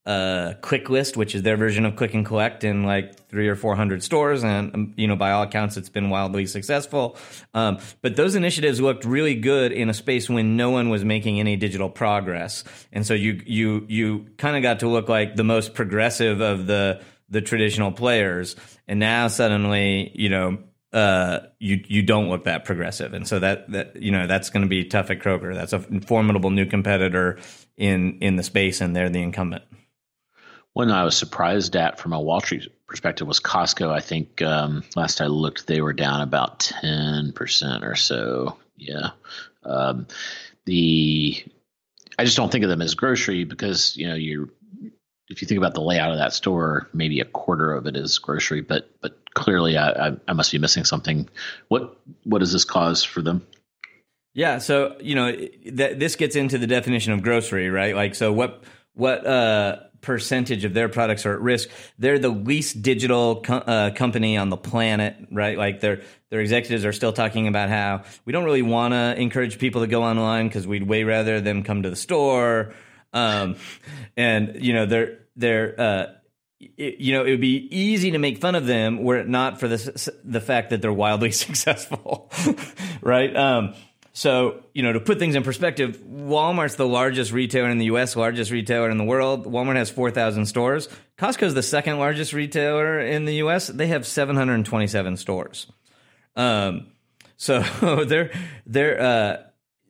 Uh, Click List, which is their version of click and collect in like three or four hundred stores. And, um, you know, by all accounts, it's been wildly successful. Um, but those initiatives looked really good in a space when no one was making any digital progress. And so you, you, you kind of got to look like the most progressive of the, the traditional players. And now suddenly, you know, uh, you, you don't look that progressive. And so that, that, you know, that's going to be tough at Kroger. That's a formidable new competitor in, in the space, and they're the incumbent. One I was surprised at from a Wall Street perspective was Costco. I think um, last I looked, they were down about ten percent or so. Yeah. Um, the I just don't think of them as grocery because, you know, you if you think about the layout of that store, maybe a quarter of it is grocery. But but clearly, I, I, I must be missing something. What what does this cause for them? Yeah. So, you know, th- this gets into the definition of grocery, right? Like, so what what uh percentage of their products are at risk? They're the least digital co- uh, company on the planet, right? Like their their executives are still talking about how we don't really want to encourage people to go online because we'd way rather them come to the store. Um, and you know they're they're uh, it, you know it would be easy to make fun of them were it not for the the fact that they're wildly successful, right? Um, So, you know, to put things in perspective, Walmart's the largest retailer in the U S, largest retailer in the world. Walmart has four thousand stores. Costco's the second largest retailer in the U S. They have seven hundred twenty-seven stores. Um, so they're they're, uh,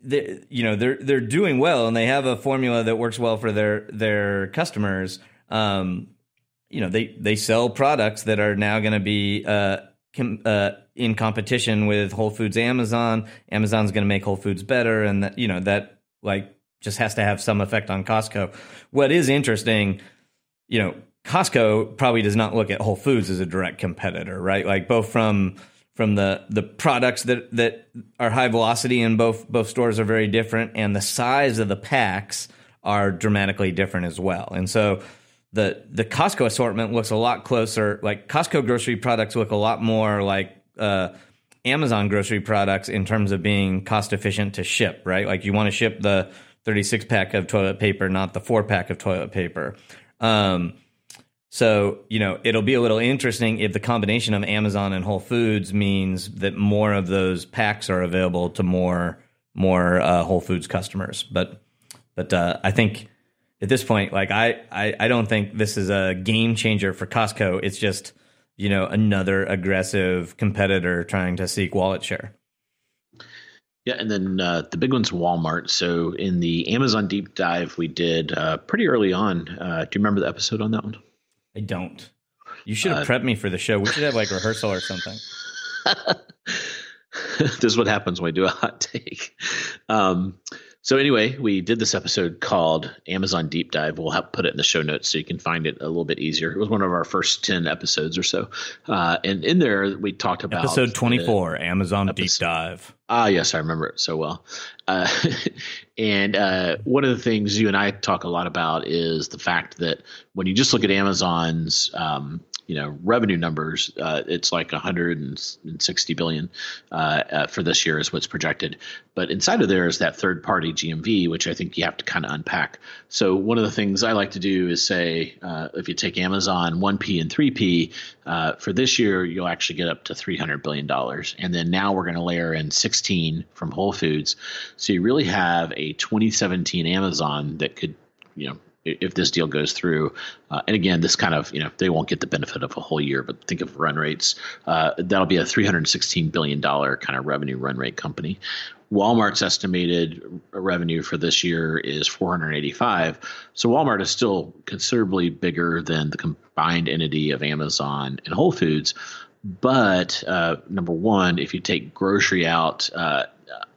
they're you know they're they're doing well, and they have a formula that works well for their their customers. Um, you know, they they sell products that are now going to be uh, com- uh in competition with Whole Foods, Amazon. Amazon's going to make Whole Foods better. And that, you know, that like just has to have some effect on Costco. What is interesting, you know, Costco probably does not look at Whole Foods as a direct competitor, right? Like both from, from the the products that that are high velocity in both both stores are very different, and the size of the packs are dramatically different as well. And so the the Costco assortment looks a lot closer. Like Costco grocery products look a lot more like uh, Amazon grocery products in terms of being cost efficient to ship, right? Like you want to ship the thirty-six pack of toilet paper, not the four pack of toilet paper. Um, so, you know, it'll be a little interesting if the combination of Amazon and Whole Foods means that more of those packs are available to more more uh, Whole Foods customers. But but uh, I think at this point, like I, I, I don't think this is a game changer for Costco. It's just, you know, another aggressive competitor trying to seek wallet share. Yeah, and then uh, the big one's Walmart. So in the Amazon deep dive we did uh, pretty early on, uh, do you remember the episode on that one? I don't. You should have uh, prepped me for the show. We should have like rehearsal or something. This is what happens when we do a hot take. Um, so anyway, we did this episode called Amazon Deep Dive. We'll have put it in the show notes so you can find it a little bit easier. It was one of our first ten episodes or so. Uh, and in there, we talked about episode twenty-four, Amazon episode. Deep Dive. Ah, yes, I remember it so well. Uh, and uh, one of the things you and I talk a lot about is the fact that when you just look at Amazon's, um, you know, revenue numbers, uh, it's like one hundred sixty billion dollars uh, uh, for this year is what's projected. But inside of there is that third-party G M V, which I think you have to kind of unpack. So one of the things I like to do is say, uh, if you take Amazon one P and three P uh, for this year, you'll actually get up to three hundred billion dollars. And then now we're going to layer in sixteen from Whole Foods. So you really have a twenty seventeen Amazon that could, you know, if this deal goes through, uh, and again, this kind of, you know, they won't get the benefit of a whole year, but think of run rates. Uh, that'll be a three hundred sixteen billion dollars kind of revenue run rate company. Walmart's estimated revenue for this year is four hundred eighty-five. So Walmart is still considerably bigger than the combined entity of Amazon and Whole Foods. But uh, number one, if you take grocery out, uh,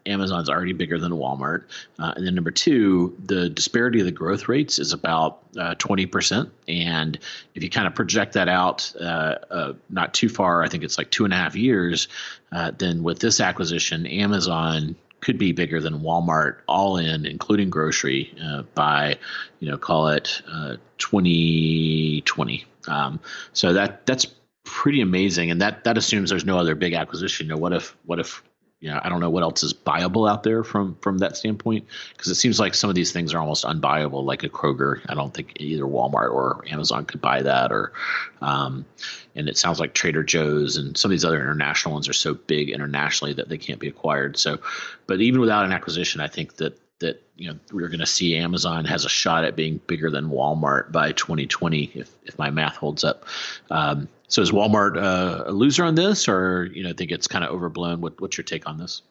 Amazon's already bigger than Walmart. Uh, and then number two, the disparity of the growth rates is about uh, twenty percent. And if you kind of project that out uh, uh, not too far, I think it's like two and a half years, uh, then with this acquisition, Amazon could be bigger than Walmart all in, including grocery, uh, by, you know, call it uh, twenty twenty. Um, so that that's pretty amazing. And that that assumes there's no other big acquisition. You know, what if what if you know, I don't know what else is buyable out there from from that standpoint, because it seems like some of these things are almost unbuyable, like a Kroger. I don't think either Walmart or Amazon could buy that. Or um, and it sounds like Trader Joe's and some of these other international ones are so big internationally that they can't be acquired. So but even without an acquisition, I think that that, you know, we're going to see Amazon has a shot at being bigger than Walmart by twenty twenty, if if my math holds up. Um, so is Walmart uh, a loser on this, or, you know, think it's kind of overblown? What, what's your take on this?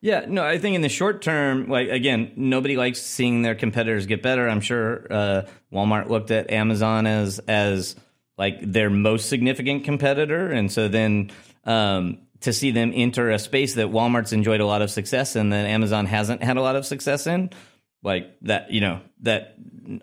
Yeah, no, I think in the short term, like, again, nobody likes seeing their competitors get better. I'm sure uh, Walmart looked at Amazon as, as like their most significant competitor. And so then um, to see them enter a space that Walmart's enjoyed a lot of success in that Amazon hasn't had a lot of success in, like that, you know, that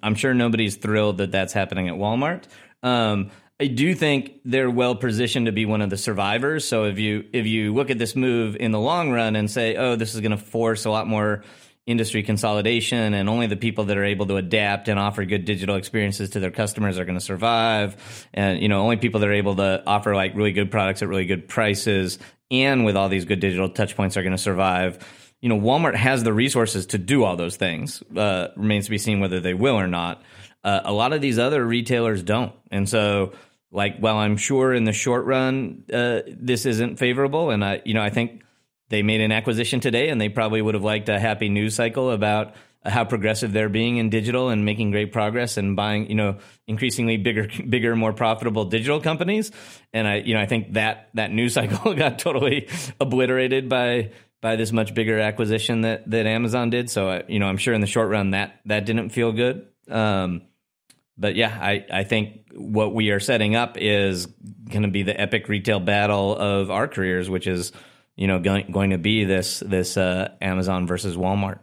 I'm sure nobody's thrilled that that's happening at Walmart. Um, I do think they're well positioned to be one of the survivors. So if you if you look at this move in the long run and say, oh, this is going to force a lot more industry consolidation and only the people that are able to adapt and offer good digital experiences to their customers are going to survive. And, you know, only people that are able to offer like really good products at really good prices and with all these good digital touch points are going to survive. You know, Walmart has the resources to do all those things. Uh, remains to be seen whether they will or not. Uh, a lot of these other retailers don't. And so, like, while I'm sure in the short run uh, this isn't favorable, and I, you know, I think they made an acquisition today, and they probably would have liked a happy news cycle about how progressive they're being in digital and making great progress and buying, you know, increasingly bigger, bigger, more profitable digital companies. And I, you know, I think that that news cycle got totally obliterated by by this much bigger acquisition that that Amazon did. So, I, you know, I'm sure in the short run that that didn't feel good. Um, But yeah, I, I think what we are setting up is going to be the epic retail battle of our careers, which is, you know, going, going to be this this uh, Amazon versus Walmart.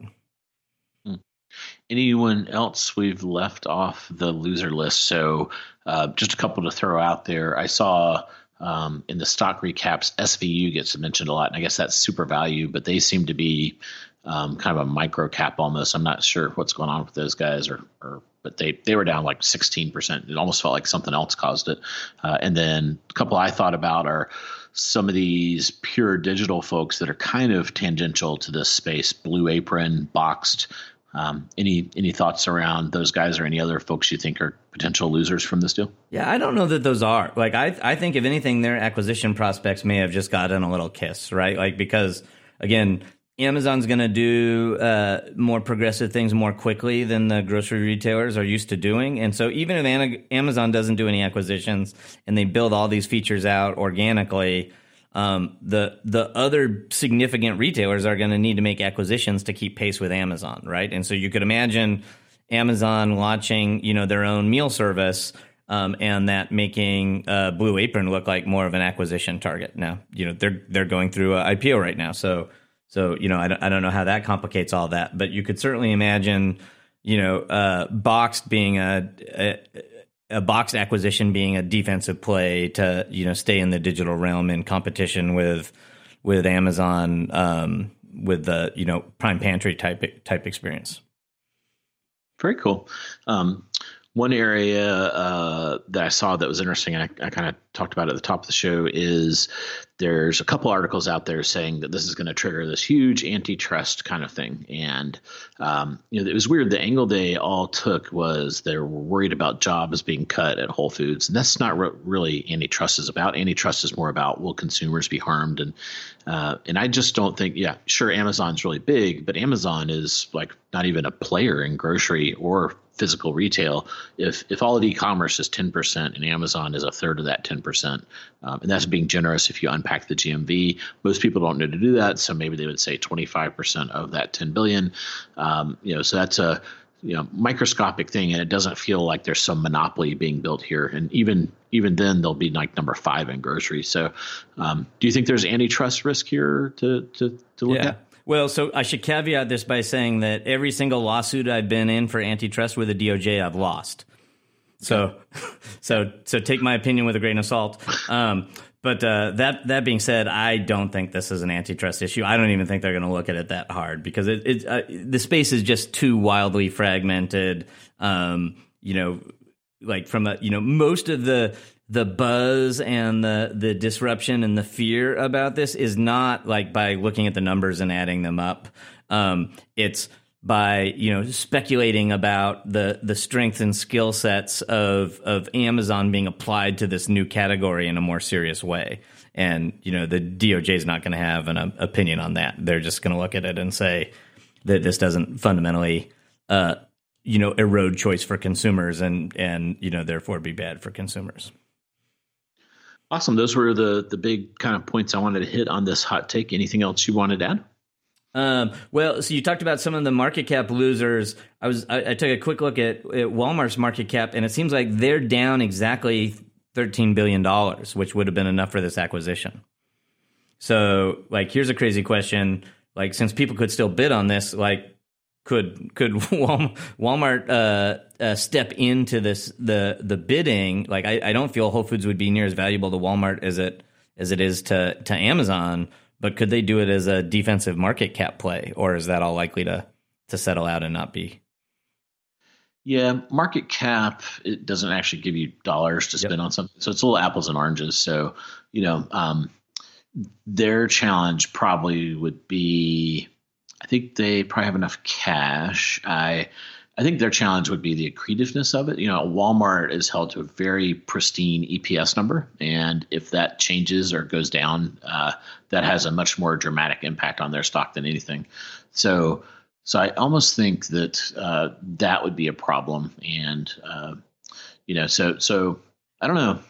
Anyone else we've left off the loser list? So uh, just a couple to throw out there. I saw Um, in the stock recaps, S V U gets mentioned a lot, and I guess that's super value, but they seem to be um, kind of a micro cap almost. I'm not sure what's going on with those guys, or, or but they, they were down like sixteen percent. It almost felt like something else caused it. Uh, and then a couple I thought about are some of these pure digital folks that are kind of tangential to this space, Blue Apron, Boxed. Um, any any thoughts around those guys or any other folks you think are potential losers from this deal? Yeah, I don't know that those are. Like, I I think if anything, their acquisition prospects may have just gotten a little kiss, right? Like, because again, Amazon's going to do uh, more progressive things more quickly than the grocery retailers are used to doing, and so even if Amazon doesn't do any acquisitions and they build all these features out organically, Um, the the other significant retailers are going to need to make acquisitions to keep pace with Amazon, right? And so you could imagine Amazon launching, you know, their own meal service, um, and that making uh, Blue Apron look like more of an acquisition target. Now, you know, they're they're going through an I P O right now, so so you know, I don't, I don't know how that complicates all that, but you could certainly imagine, you know, uh, Boxed being a, a A Boxed acquisition being a defensive play to, you know, stay in the digital realm in competition with with Amazon, um, with the, you know, Prime Pantry type type experience. Very cool. Um, one area uh, that I saw that was interesting, and I, I kind of talked about it at the top of the show, is there's a couple articles out there saying that this is going to trigger this huge antitrust kind of thing. And, um, you know, it was weird. The angle they all took was they were worried about jobs being cut at Whole Foods. And that's not what really antitrust is about. Antitrust is more about, will consumers be harmed? And, uh, and I just don't think, yeah, sure, Amazon's really big, but Amazon is like not even a player in grocery or physical retail. If, if all of e-commerce is ten percent and Amazon is a third of that ten percent, um, and that's being generous if you un- Pack the G M V. Most people don't know to do that, so maybe they would say twenty-five percent of that ten billion. Um, you know, so that's a you know microscopic thing, and it doesn't feel like there's some monopoly being built here. And even even then, they'll be like number five in grocery. So, um, do you think there's antitrust risk here to to, to look yeah. at? Well, so I should caveat this by saying that every single lawsuit I've been in for antitrust with the D O J, I've lost. So, so so take my opinion with a grain of salt. Um, But uh, that that being said, I don't think this is an antitrust issue. I don't even think they're going to look at it that hard because it, it uh, the space is just too wildly fragmented. Um, you know, like from a you know most of the the buzz and the the disruption and the fear about this is not like by looking at the numbers and adding them up. Um, it's by you know speculating about the the strength and skill sets of of Amazon being applied to this new category in a more serious way, and you know the D O J is not going to have an uh, opinion on that. They're just going to look at it and say that this doesn't fundamentally uh, you know erode choice for consumers, and and you know therefore be bad for consumers. Awesome. Those were the the big kind of points I wanted to hit on this hot take. Anything else you wanted to add? Um, well, so you talked about some of the market cap losers. I was I, I took a quick look at, at Walmart's market cap, and it seems like they're down exactly thirteen billion dollars, which would have been enough for this acquisition. So, like, here's a crazy question. Like, since people could still bid on this, like, could could Walmart uh, uh, step into this the the bidding? Like, I, I don't feel Whole Foods would be near as valuable to Walmart as it as it is to, to Amazon. But could they do it as a defensive market cap play, or is that all likely to, to settle out and not be? Yeah, market cap, it doesn't actually give you dollars to spend yep. on something. So it's little apples and oranges. So, you know, um, their challenge probably would be, I think they probably have enough cash. I I think their challenge would be the accretiveness of it. You know, Walmart is held to a very pristine E P S number, and if that changes or goes down, uh, that has a much more dramatic impact on their stock than anything. So, so I almost think that uh, that would be a problem. And uh, you know, so so I don't know.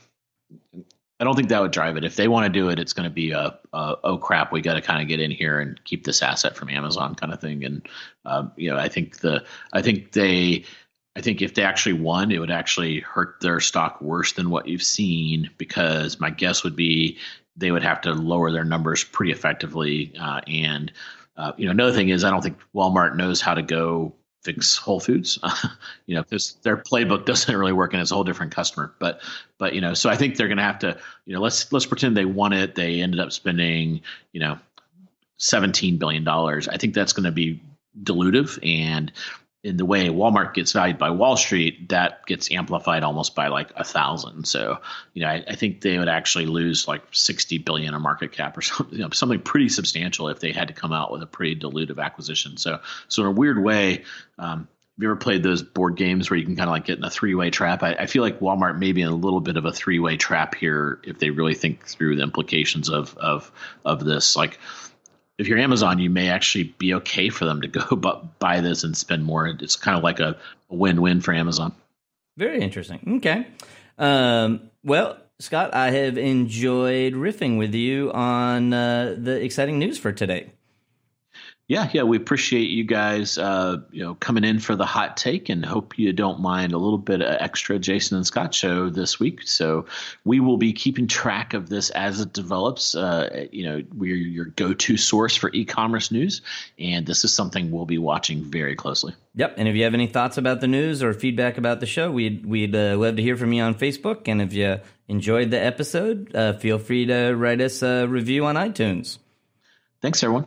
I don't think that would drive it. If they want to do it, it's going to be a, a oh crap, we got to kind of get in here and keep this asset from Amazon kind of thing. And um, you know, I think the, I think they, I think if they actually won, it would actually hurt their stock worse than what you've seen, because my guess would be they would have to lower their numbers pretty effectively. Uh, and uh, you know, another thing is I don't think Walmart knows how to go fix Whole Foods, you know, because their playbook doesn't really work and it's a whole different customer. But, but, you know, so I think they're going to have to, you know, let's, let's pretend they won it. They ended up spending, you know, seventeen billion dollars. I think that's going to be dilutive. And in the way Walmart gets valued by Wall Street, that gets amplified almost by like a thousand. So, you know, I, I think they would actually lose like sixty billion in market cap or something, you know, something pretty substantial if they had to come out with a pretty dilutive acquisition. So, so in a weird way, um, have you ever played those board games where you can kind of like get in a three-way trap? I, I feel like Walmart may be in a little bit of a three-way trap here if they really think through the implications of of of this. Like, if you're Amazon, you may actually be okay for them to go buy this and spend more. It's kind of like a win-win for Amazon. Very interesting. Okay. Um, well, Scott, I have enjoyed riffing with you on uh, the exciting news for today. Yeah, yeah, we appreciate you guys, uh, you know, coming in for the hot take, and hope you don't mind a little bit of extra Jason and Scott show this week. So we will be keeping track of this as it develops. Uh, you know, we're your go-to source for e-commerce news, and this is something we'll be watching very closely. Yep, and if you have any thoughts about the news or feedback about the show, we'd we'd uh, love to hear from you on Facebook. And if you enjoyed the episode, uh, feel free to write us a review on iTunes. Thanks, everyone.